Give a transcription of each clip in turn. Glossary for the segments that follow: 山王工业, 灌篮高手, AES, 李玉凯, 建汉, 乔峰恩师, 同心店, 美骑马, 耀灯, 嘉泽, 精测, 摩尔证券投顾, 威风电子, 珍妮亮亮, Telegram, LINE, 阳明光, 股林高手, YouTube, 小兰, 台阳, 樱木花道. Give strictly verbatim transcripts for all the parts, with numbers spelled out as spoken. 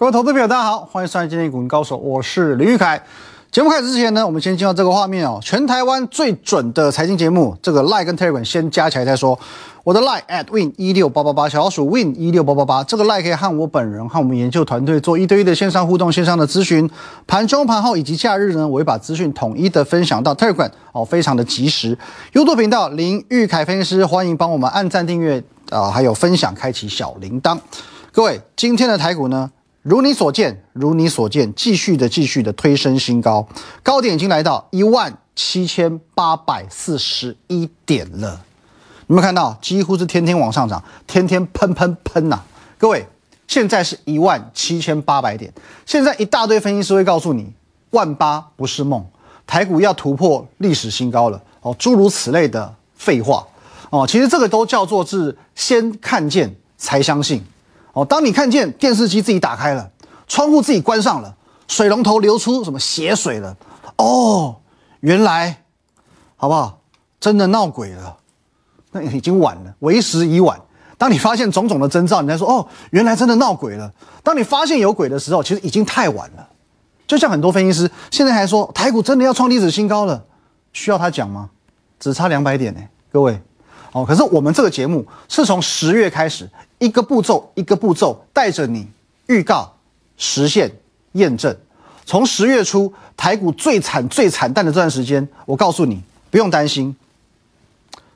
各位投资朋友，大家好，欢迎收看今天《股林高手》，我是李玉凯。节目开始之前呢，我们先进到这个画面哦，全台湾最准的财经节目，这个 LINE 跟 Telegram 先加起来再说。我的 LINE at win 一六八八八， 小老鼠 win 一六八八八， 这个 LINE 可以和我本人和我们研究团队做一对一的线上互动、线上的咨询。盘中、盘后以及假日呢，我会把资讯统一的分享到 Telegram 哦，非常的及时。YouTube 频道林玉凯分析师，欢迎帮我们按赞、订阅啊、呃，还有分享、开启小铃铛。各位，今天的台股呢？如你所见，如你所见，继续的继续的推升新高，高点已经来到 一万七千八百四十一 点了。你们看到几乎是天天往上涨，天天喷喷喷啊。各位，现在是 一万七千八百 点，现在一大堆分析师会告诉你，万八不是梦，台股要突破历史新高了哦，诸如此类的废话哦，其实这个都叫做是先看见才相信。哦，当你看见电视机自己打开了，窗户自己关上了，水龙头流出什么血水了，哦，原来，好不好？真的闹鬼了，那已经晚了，为时已晚。当你发现种种的征兆，你才说哦，原来真的闹鬼了。当你发现有鬼的时候，其实已经太晚了。就像很多分析师现在还说台股真的要创历史新高了，需要他讲吗？只差两百点呢、欸，各位。哦，可是我们这个节目是从十月开始，一个步骤一个步骤带着你预告、实现、验证。从十月初台股最惨最惨淡的这段时间，我告诉你不用担心。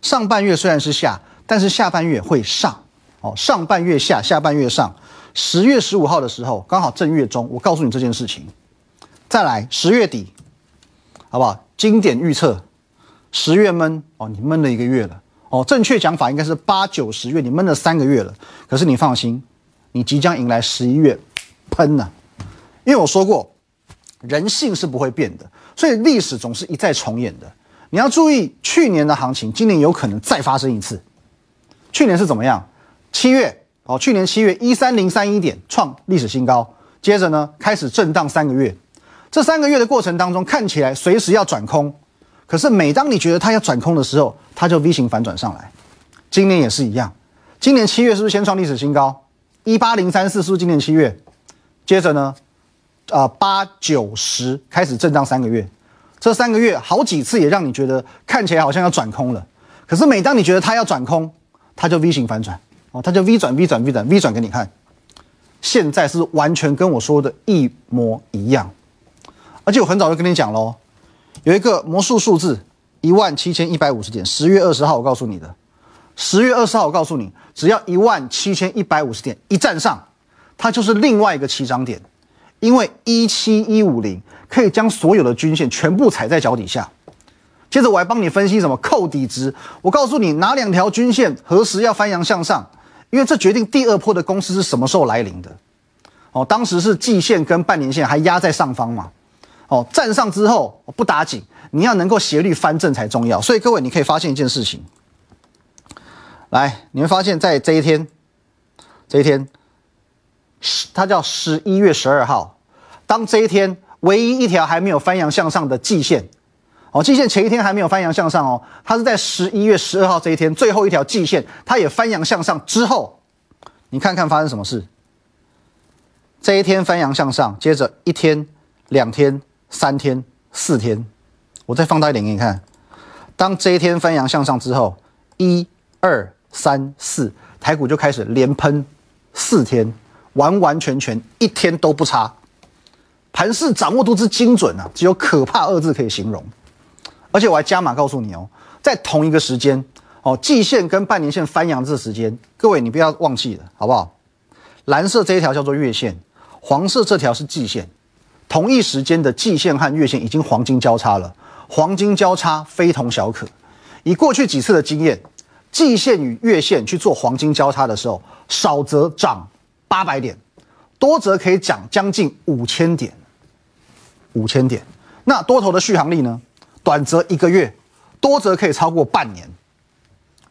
上半月虽然是下，但是下半月会上。哦，上半月下，下半月上。十月十五号的时候，刚好正月中，我告诉你这件事情。再来，十月底，好不好？经典预测，十月闷哦，你闷了一个月了。哦，正确讲法应该是八九十月，你闷了三个月了。可是你放心，你即将迎来十一月，喷了。因为我说过，人性是不会变的，所以历史总是一再重演的。你要注意，去年的行情，今年有可能再发生一次。去年是怎么样？七月，哦，去年七月一三零三一点创历史新高，接着呢开始震荡三个月。这三个月的过程当中，看起来随时要转空。可是每当你觉得它要转空的时候，它就 V 型反转上来。今年也是一样，今年七月是不是先创历史新高 ?一八零三四 是不是今年七月？接着呢，呃 ,八九十 开始震荡三个月。这三个月好几次也让你觉得看起来好像要转空了。可是每当你觉得它要转空，它就 V 型反转。哦，它就 V 转 V 转 V 转 V 转给你看。现在是完全跟我说的一模一样。而且我很早就跟你讲咯，有一个魔术数字 ,一万七千一百五十 点 ,十 月二十号我告诉你的。十月二十号我告诉你，只要 一万七千一百五十 点一站上，它就是另外一个起涨点。因为一七一五零可以将所有的均线全部踩在脚底下。接着我还帮你分析什么扣底值，我告诉你哪两条均线何时要翻扬向上，因为这决定第二波的公司是什么时候来临的。哦，当时是季线跟半年线还压在上方嘛。哦，站上之后不打紧，你要能够斜率翻正才重要。所以各位，你可以发现一件事情，来，你会发现在这一天，这一天，它叫十一月十二号，当这一天唯一一条还没有翻扬向上的季线，哦，季线前一天还没有翻扬向上哦，它是在十一月十二号这一天最后一条季线，它也翻扬向上之后，你看看发生什么事？这一天翻扬向上，接着一天、两天。三天、四天，我再放大一点给你看。当这一天翻扬向上之后，一、二、三、四，台股就开始连喷四天，完完全全一天都不差。盘势掌握度之精准啊，只有可怕二字可以形容。而且我还加码告诉你哦，在同一个时间哦，季线跟半年线翻扬这时间，各位你不要忘记了，好不好？蓝色这一条叫做月线，黄色这条是季线。同一时间的季线和月线已经黄金交叉了，黄金交叉非同小可。以过去几次的经验，季线与月线去做黄金交叉的时候，少则涨八百点，多则可以涨将近五千点。五千点。那多头的续航力呢？短则一个月，多则可以超过半年。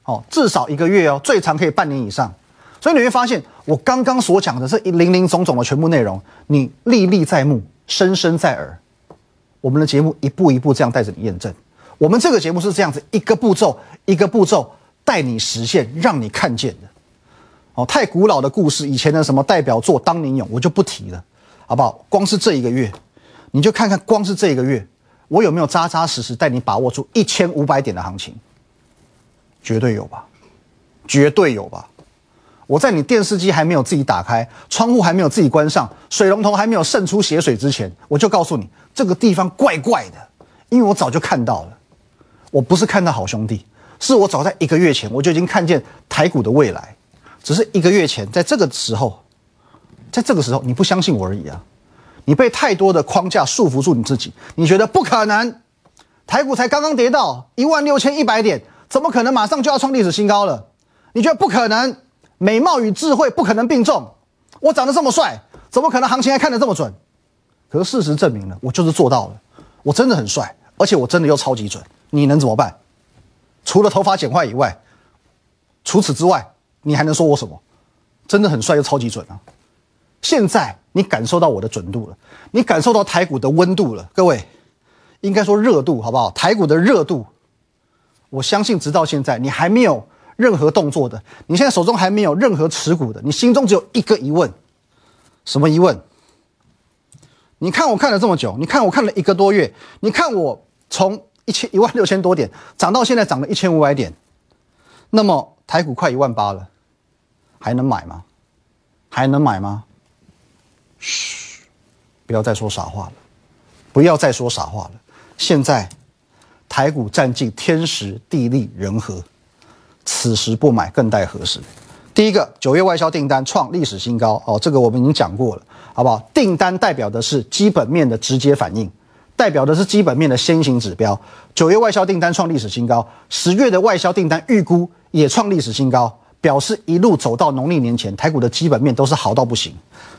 哦，至少一个月哦，最长可以半年以上。所以你会发现，我刚刚所讲的这零零总总的全部内容，你历历在目。深深在耳，我们的节目一步一步这样带着你验证。我们这个节目是这样子，一个步骤一个步骤带你实现，让你看见的。哦，太古老的故事，以前的什么代表作当年勇，我就不提了，好不好？光是这一个月，你就看看光是这一个月，我有没有扎扎实实带你把握住一千五百点的行情？绝对有吧，绝对有吧。我在你电视机还没有自己打开，窗户还没有自己关上，水龙头还没有渗出血水之前，我就告诉你这个地方怪怪的，因为我早就看到了。我不是看到好兄弟，是我早在一个月前我就已经看见台股的未来。只是一个月前，在这个时候，在这个时候你不相信我而已啊！你被太多的框架束缚住你自己，你觉得不可能，台股才刚刚跌到一万六千一百点，怎么可能马上就要创历史新高了？你觉得不可能，美貌与智慧不可能并重，我长得这么帅，怎么可能行情还看得这么准？可是事实证明了，我就是做到了，我真的很帅，而且我真的又超级准，你能怎么办？除了头发剪坏以外，除此之外你还能说我什么？真的很帅又超级准啊！现在你感受到我的准度了，你感受到台股的温度了，各位，应该说热度好不好？台股的热度，我相信直到现在你还没有任何动作的，你现在手中还没有任何持股的，你心中只有一个疑问，什么疑问？你看我看了这么久，你看我看了一个多月，你看我从一千一万六千多点涨到现在涨了一千五百点，那么台股快一万八了。还能买吗？还能买吗？嘘，不要再说傻话了，不要再说傻话了。现在，台股占尽天时地利人和，此时不买更待何时？第一个，九月外销订单创历史新高哦，这个我们已经讲过了，好不好？订单代表的是基本面的直接反应，代表的是基本面的先行指标。九月外销订单创历史新高，十月的外销订单预估也创历史新高。表示一路走到农历年前，台股的基本面都是好到不行。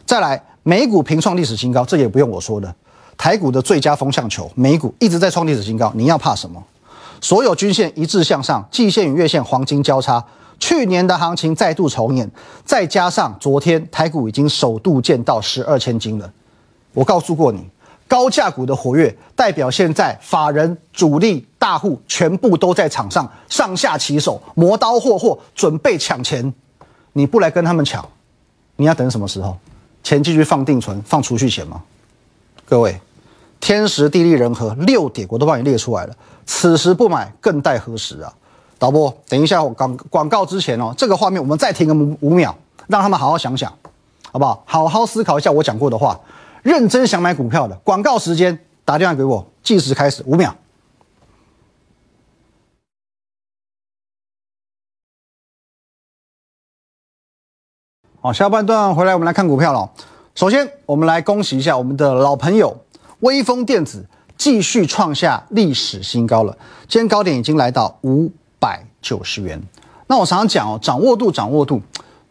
再来，美股平创历史新高，这也不用我说的。台股的最佳风向球，美股一直在创历史新高，你要怕什么？所有均线一致向上，季线与月线黄金交叉，去年的行情再度重演。再加上昨天台股已经首度见到十二千金了。我告诉过你，高价股的活跃代表现在法人、主力、大户全部都在场上，上下其手，磨刀霍霍，准备抢钱。你不来跟他们抢，你要等什么时候？钱继续放定存、放储蓄险吗？各位，天时地利人和六点我都帮你列出来了，此时不买更待何时啊？导播，等一下我广广告之前哦，这个画面我们再停个五秒，让他们好好想想，好不好？好好思考一下我讲过的话。认真想买股票的，广告时间打电话给我，计时开始，五秒。好，下半段回来我们来看股票了。首先，我们来恭喜一下我们的老朋友威风电子继续创下历史新高了，今天高点已经来到五百九十元。那我常常讲哦，掌握度，掌握度，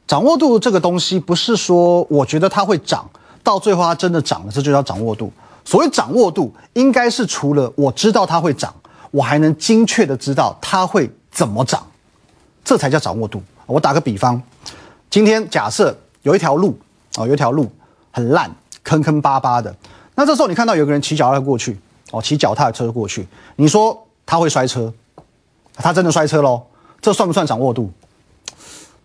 掌握度这个东西不是说我觉得它会涨。到最后它真的涨了，这就叫掌握度。所谓掌握度，应该是除了我知道它会涨，我还能精确的知道它会怎么涨，这才叫掌握度。我打个比方，今天假设有一条路哦，有一条路很烂，坑坑巴巴的，那这时候你看到有个人骑脚踏车过去哦，骑脚踏车过去，你说他会摔车，他真的摔车喽，这算不算掌握度？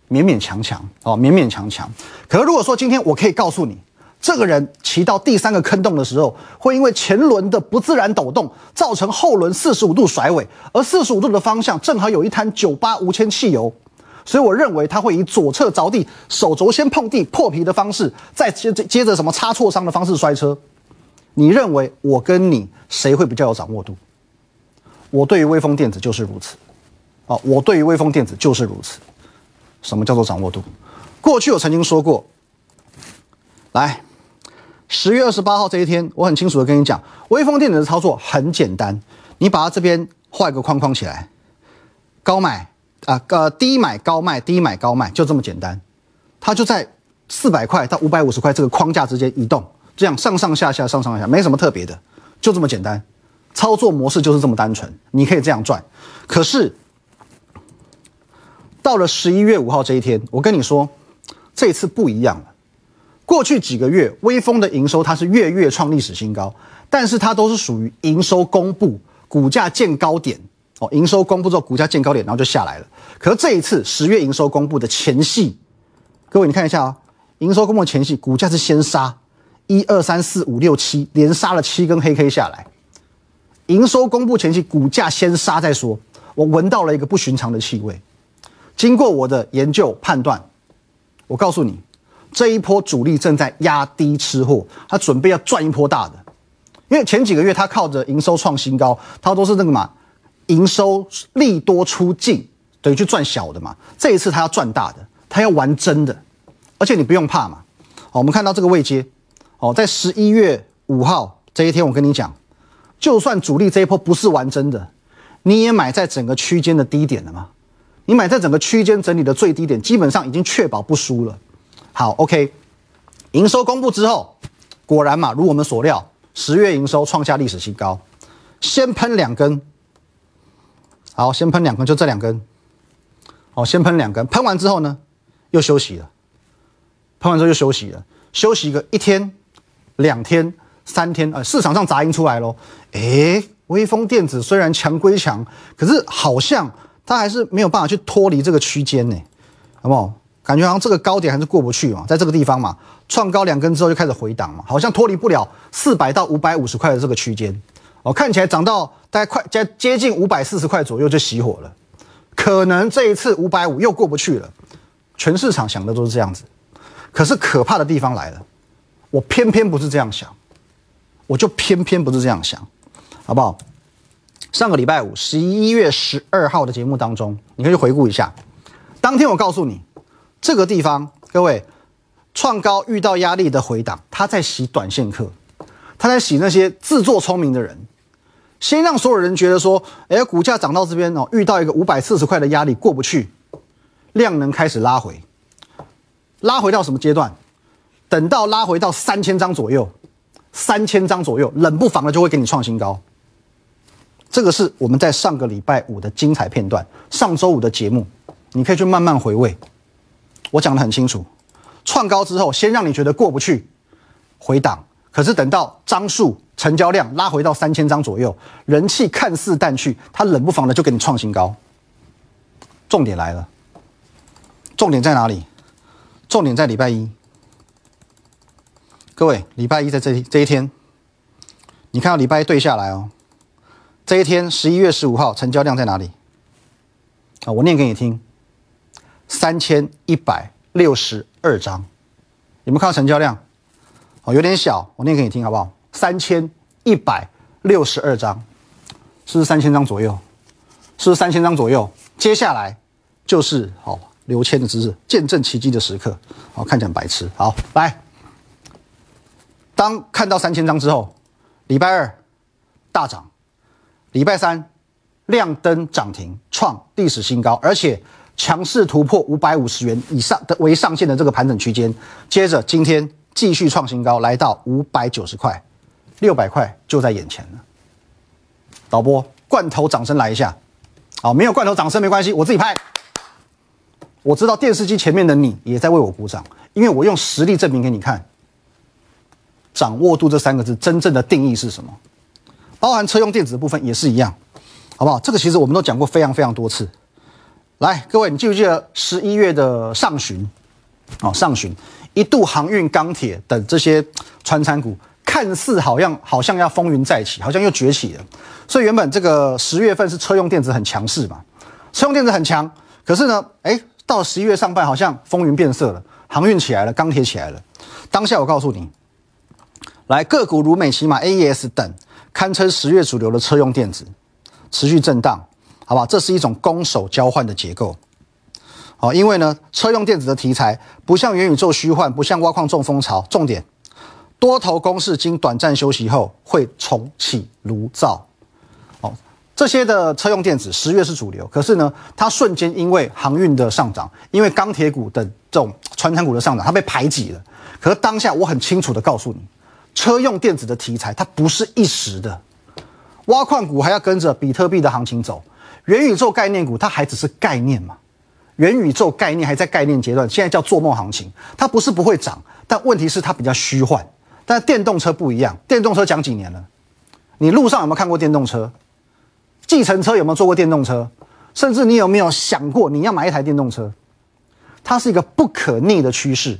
勉勉强强哦，勉勉强强。可是如果说今天我可以告诉你，这个人骑到第三个坑洞的时候，会因为前轮的不自然抖动，造成后轮四十五度甩尾，而四十五度的方向正好有一滩九八无铅汽油，所以我认为他会以左侧着地，手肘先碰地破皮的方式，再接接着什么擦挫伤的方式摔车。你认为我跟你谁会比较有掌握度？我对于威风电子就是如此，啊，我对于威风电子就是如此。什么叫做掌握度？过去我曾经说过，来。十月二十八号这一天，我很清楚的跟你讲，威风电子的操作很简单，你把它这边画一个框框起来，高买啊，呃，低买高卖，低买高卖，就这么简单。它就在四百块到五百五十块这个框架之间移动，这样上上下下，上上下下，没什么特别的，就这么简单。操作模式就是这么单纯，你可以这样赚。可是到了十一月五号这一天，我跟你说，这一次不一样了。过去几个月，威风的营收它是月月创历史新高，但是它都是属于营收公布，股价见高点哦，营收公布之后股价见高点，然后就下来了。可是这一次十月营收公布的前夕，各位你看一下啊、哦，营收公布前夕，股价是先杀一、二、三、四、五、六、七，连杀了七根黑 K 下来。营收公布前夕，股价先杀再说。我闻到了一个不寻常的气味。经过我的研究判断，我告诉你，这一波主力正在压低吃货，他准备要赚一波大的。因为前几个月他靠着营收创新高，他都是那个嘛，营收利多出尽，等于去赚小的嘛。这一次他要赚大的，他要玩真的，而且你不用怕嘛。好，我们看到这个位阶，哦，在十一月五号这一天，我跟你讲，就算主力这一波不是玩真的，你也买在整个区间的低点了嘛。你买在整个区间整理的最低点，基本上已经确保不输了。好 ，OK， 营收公布之后，果然嘛，如我们所料。十月营收创下历史新高，先喷两根，好，先喷两根，就这两根，好，先喷两根，喷完之后呢，又休息了，喷完之后又休息了，休息个一天、两天、三天，呃，市场上杂音出来咯，诶，微风电子虽然强归强，可是好像它还是没有办法去脱离这个区间呢，好不好？感觉好像这个高点还是过不去嘛，在这个地方嘛，创高两根之后就开始回档嘛，好像脱离不了四百到五百五十块的这个区间哦，看起来涨到大概快接近五百四十块左右就熄火了，可能这一次五百五十又过不去了，全市场想的都是这样子，可是可怕的地方来了，我偏偏不是这样想，我就偏偏不是这样想，好不好？上个礼拜五十一月十二号的节目当中，你可以回顾一下，当天我告诉你。这个地方，各位，创高遇到压力的回档，他在洗短线客，他在洗那些自作聪明的人，先让所有人觉得说，哎，股价涨到这边哦，遇到一个五百四十块的压力过不去，量能开始拉回，拉回到什么阶段？等到拉回到三千张左右，三千张左右，冷不防的就会给你创新高。这个是我们在上个礼拜五的精彩片段，上周五的节目，你可以去慢慢回味。我讲得很清楚，创高之后先让你觉得过不去，回档，可是等到张数成交量拉回到三千张左右，人气看似淡去，它冷不防的就给你创新高。重点来了，重点在哪里？重点在礼拜一。各位，礼拜一在这这一天，你看到礼拜一对下来哦，这一天十一月十五号成交量在哪里？啊，我念给你听。三千一百六十二张，有没有看到成交量？哦，有点小，我念给你听好不好？三千一百六十二张，是不是三千张左右？是不是三千张左右？接下来就是好、哦、刘谦的知识，见证奇迹的时刻。好、哦，看起来很白痴。好，来，当看到三千张之后，礼拜二大涨，礼拜三亮灯涨停，创历史新高，而且。强势突破五百五十元以上的为上限的这个盘整区间，接着今天继续创新高，来到五百九十块，六百块就在眼前了。导播，罐头掌声来一下，好，没有罐头掌声没关系，我自己拍。我知道电视机前面的你也在为我鼓掌，因为我用实力证明给你看。掌握度这三个字真正的定义是什么？包含车用电子的部分也是一样，好不好？这个其实我们都讲过非常非常多次。来，各位，你记不记得十一月的上旬？哦，上旬一度航运、钢铁等这些传产股，看似好像好像要风云再起，好像又崛起了。所以原本这个十月份是车用电子很强势嘛，车用电子很强，可是呢，哎，到了十一月上半好像风云变色了，航运起来了，钢铁起来了。当下我告诉你，来个股如美、奇玛、A E S 等，堪称十月主流的车用电子，持续震荡。好吧，这是一种攻守交换的结构。好、哦，因为呢，车用电子的题材不像元宇宙虚幻，不像挖矿重风潮。重点，多头攻势经短暂休息后会重启炉灶。哦，这些的车用电子十月是主流，可是呢，它瞬间因为航运的上涨，因为钢铁股等这种传产股的上涨，它被排挤了。可是当下我很清楚的告诉你，车用电子的题材它不是一时的，挖矿股还要跟着比特币的行情走。元宇宙概念股它还只是概念嘛，元宇宙概念还在概念阶段，现在叫做梦行情，它不是不会涨，但问题是它比较虚幻。但电动车不一样，电动车讲几年了，你路上有没有看过电动车？计程车有没有坐过电动车？甚至你有没有想过你要买一台电动车？它是一个不可逆的趋势，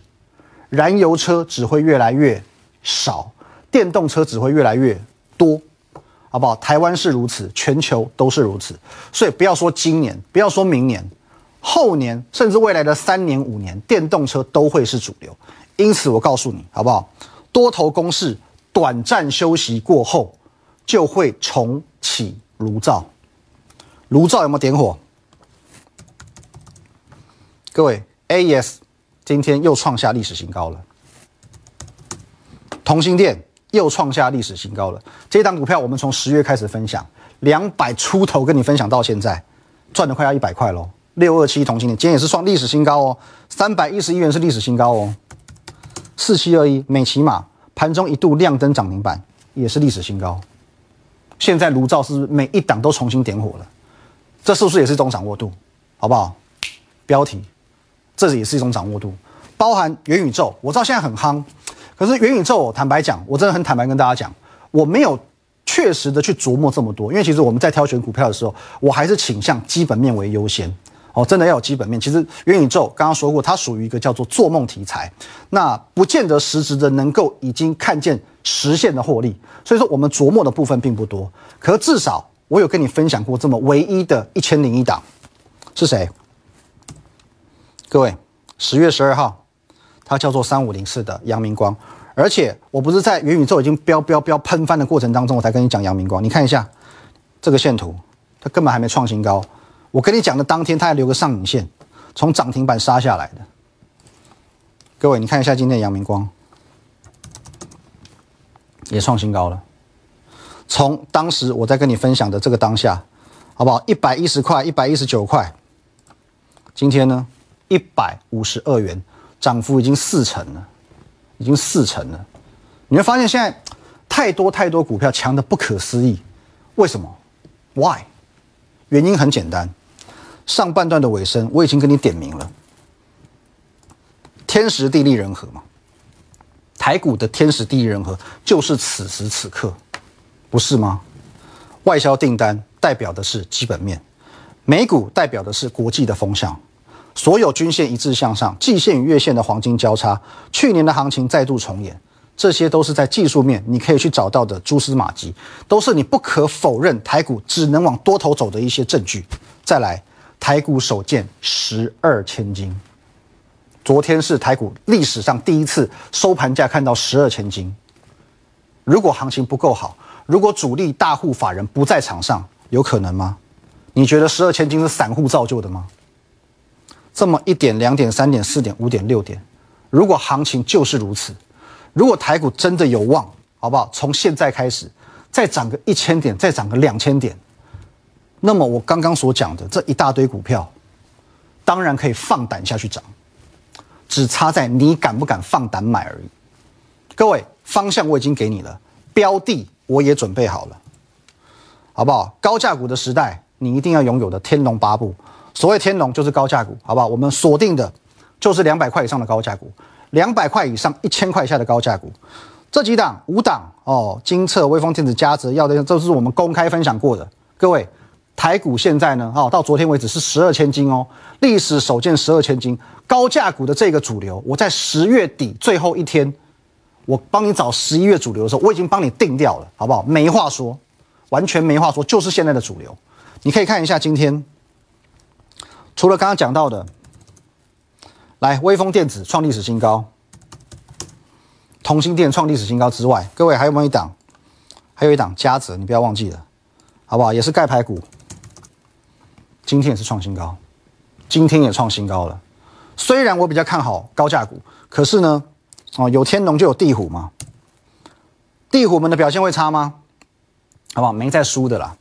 燃油车只会越来越少，电动车只会越来越多，好不好？台湾是如此，全球都是如此，所以不要说今年，不要说明年，后年甚至未来的三年五年，电动车都会是主流。因此我告诉你，好不好？多头攻势短暂休息过后，就会重启炉灶。炉灶有没有点火？各位 ，A E S 今天又创下历史新高了，同心店又创下历史新高了。这一档股票我们从十月开始分享，两百出头跟你分享到现在，赚的快要一百块喽。六二七同心店今天也是创历史新高哦，三百一十一元是历史新高哦。四七二一美骑马盘中一度亮灯涨停板，也是历史新高。现在炉灶是不是每一档都重新点火了？这是不是也是一种掌握度？好不好？标题，这也是一种掌握度，包含元宇宙。我知道现在很夯，可是元宇宙，我坦白讲，我真的很坦白跟大家讲，我没有确实的去琢磨这么多，因为其实我们在挑选股票的时候，我还是倾向基本面为优先。哦，真的要有基本面。其实元宇宙刚刚说过，它属于一个叫做做梦题材，那不见得实质的能够已经看见实现的获利，所以说我们琢磨的部分并不多。可至少我有跟你分享过这么唯一的一千零一档是谁？各位，十月十二号，它叫做三五零四的阳明光。而且我不是在元宇宙已经飙飙飙喷翻的过程当中，我才跟你讲阳明光。你看一下这个线图，它根本还没创新高。我跟你讲的当天，它还留个上影线，从涨停板杀下来的。各位，你看一下今天的阳明光，也创新高了。从当时我在跟你分享的这个当下，好不好？一百一十块，一百一十九块，今天呢，一百五十二元，涨幅已经四成了，已经四成了。你会发现现在太多太多股票强得不可思议，为什么 ？Why？原因很简单，上半段的尾声我已经跟你点明了，天时地利人和嘛。台股的天时地利人和就是此时此刻，不是吗？外销订单代表的是基本面，美股代表的是国际的风向，所有均线一致向上，季线与月线的黄金交叉，去年的行情再度重演。这些都是在技术面你可以去找到的蛛丝马迹，都是你不可否认台股只能往多头走的一些证据。再来，台股首见十二千金，昨天是台股历史上第一次收盘价看到十二千金。如果行情不够好，如果主力大户法人不在场上，有可能吗？你觉得十二千金是散户造就的吗？这么一点、两点、三点、四点、五点、六点，如果行情就是如此，如果台股真的有望，好不好？从现在开始，再涨个一千点，再涨个两千点，那么我刚刚所讲的这一大堆股票，当然可以放胆下去涨，只差在你敢不敢放胆买而已。各位，方向我已经给你了，标的我也准备好了，好不好？高价股的时代，你一定要拥有的天龙八部，所谓天龙就是高价股，好不好？我们锁定的就是两百块以上的高价股。两百块以上、一千块以下的高价股，这几档五档哦，精测、微风电子、嘉泽、耀灯，这是我们公开分享过的。各位，台股现在呢，哦，到昨天为止是十二千金哦，历史首见十二千金。高价股的这个主流，我在十月底最后一天，我帮你找十一月主流的时候，我已经帮你定掉了，好不好？没话说，完全没话说，就是现在的主流。你可以看一下今天，除了刚刚讲到的。来，微风电子创历史新高，同心店创历史新高之外，各位还有没有一档？还有一档嘉泽，你不要忘记了，好不好？也是盖牌股，今天也是创新高，今天也创新高了。虽然我比较看好高价股，可是呢，哦，有天龙就有地虎嘛，地虎们的表现会差吗？好不好？没在输的啦。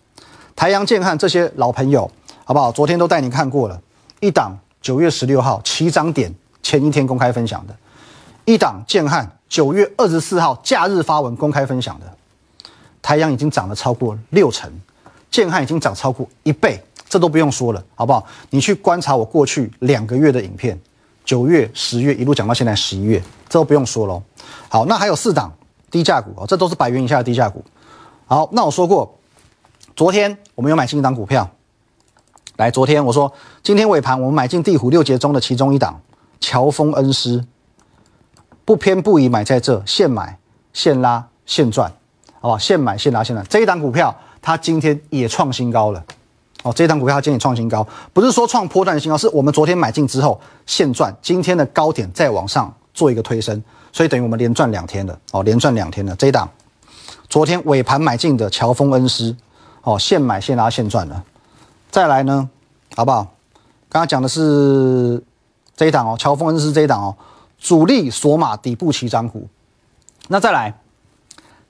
台阳、建汉这些老朋友，好不好？昨天都带你看过了，一档。九月十六号起涨点前一天公开分享的一档建汉，九月二十四号假日发文公开分享的台阳已经涨了超过六成，建汉已经涨超过一倍，这都不用说了，好不好？你去观察我过去两个月的影片，九月、十月一路讲到现在十一月，这都不用说喽。好，那还有四档低价股，这都是百元以下的低价股。好，那我说过，昨天我们有买进一档股票。来，昨天我说，今天尾盘我们买进地虎六杰中的其中一档，乔峰恩师，不偏不倚买在这，现买现拉现赚，好不好？现买现拉现赚，这一档股票它今天也创新高了。 哦，这一档股票它今天创新高，不是说创波段新高，是我们昨天买进之后现赚，今天的高点再往上做一个推升，所以等于我们连赚两天了，哦，连赚两天了。这一档昨天尾盘买进的乔峰恩师，哦，现买现拉现赚了。再来呢，好不好？刚刚讲的是这一档哦，乔峰恩师这一档哦，主力锁码底部起涨股。那再来，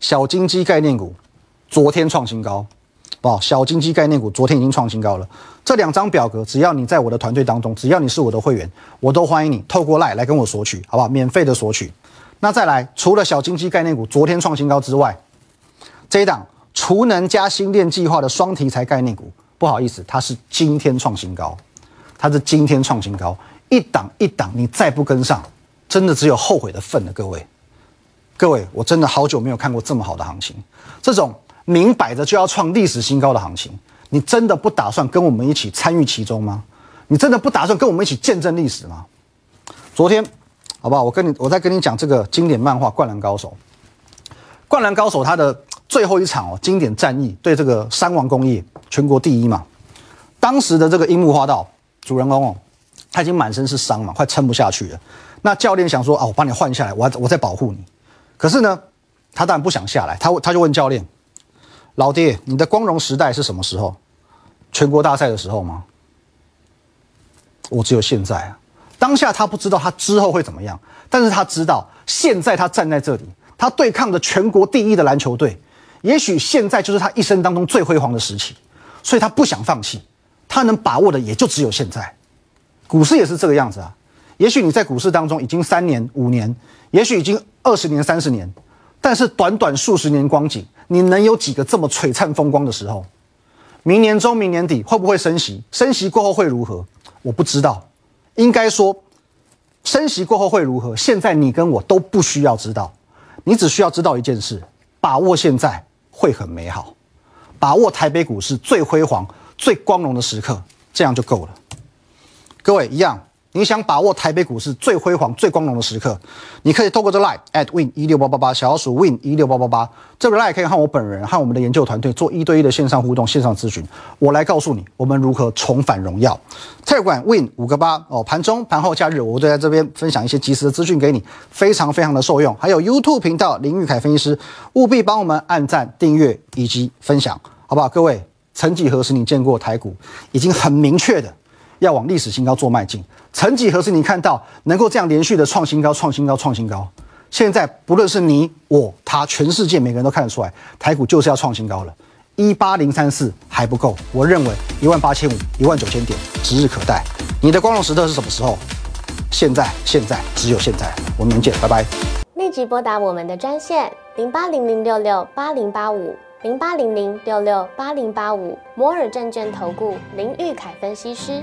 小金鸡概念股，昨天创新高。 哦，小金鸡概念股昨天已经创新高了。这两张表格，只要你在我的团队当中，只要你是我的会员，我都欢迎你透过 LINE 来跟我索取，好不好？免费的索取。那再来，除了小金鸡概念股昨天创新高之外，这一档储能加新链计划的双题材概念股，不好意思，它是今天创新高，它是今天创新高，一档一档，你再不跟上，真的只有后悔的份了，各位。各位，我真的好久没有看过这么好的行情，这种。 明摆着就要创历史新高的行情，你真的不打算跟我们一起参与其中吗？你真的不打算跟我们一起见证历史吗？昨天，好不好？我跟你，我在跟你讲这个经典漫画《灌篮高手》。《灌篮高手》它的最后一场哦，经典战役对这个山王工业，全国第一嘛。当时的这个樱木花道主人公哦，他已经满身是伤嘛，快撑不下去了。那教练想说啊，我把你换下来，我我再保护你。可是呢，他当然不想下来，他他就问教练。 老爹，你的光荣时代是什么时候？全国大赛的时候吗？我只有现在啊！当下他不知道他之后会怎么样，但是他知道现在他站在这里，他对抗的全国第一的篮球队，也许现在就是他一生当中最辉煌的时期，所以他不想放弃，他能把握的也就只有现在。股市也是这个样子啊！也许你在股市当中已经三年、五年，也许已经二十年、三十年。 但是短短数十年光景，你能有几个这么璀璨风光的时候？明年中、明年底会不会升息？升息过后会如何？我不知道。应该说，升息过后会如何？现在你跟我都不需要知道，你只需要知道一件事：把握现在会很美好，把握台北股市最辉煌、最光荣的时刻，这样就够了。各位一样。 你想把握台北股市最辉煌、最光荣的时刻，你可以透过这 LINE at win 一六八八八小老鼠 win 一六八八八，这个 LINE 可以和我本人和我们的研究团队做一对一的线上互动、线上咨询。我来告诉你，我们如何重返荣耀。Telegram win 五个八哦，盘中、盘后、假日，我都在这边分享一些及时的资讯给你，非常非常的受用。还有 YouTube 频道林玉凯分析师，务必帮我们按赞、订阅以及分享，好不好？各位，曾几何时你见过台股已经很明确的？ 要往历史新高做迈进，曾几何时你看到能够这样连续的创新高、创新高、创新高？现在不论是你、我、他，全世界每个人都看得出来，台股就是要创新高了。一八零三四还不够，我认为一万八千五、一万九千点指日可待。你的光荣时刻是什么时候？现在，现在，只有现在。我们明天见，拜拜。立即拨打我们的专线零八零零六六八零八五。 零八零零六六八零八五摩尔证券投顾林玉凯分析师，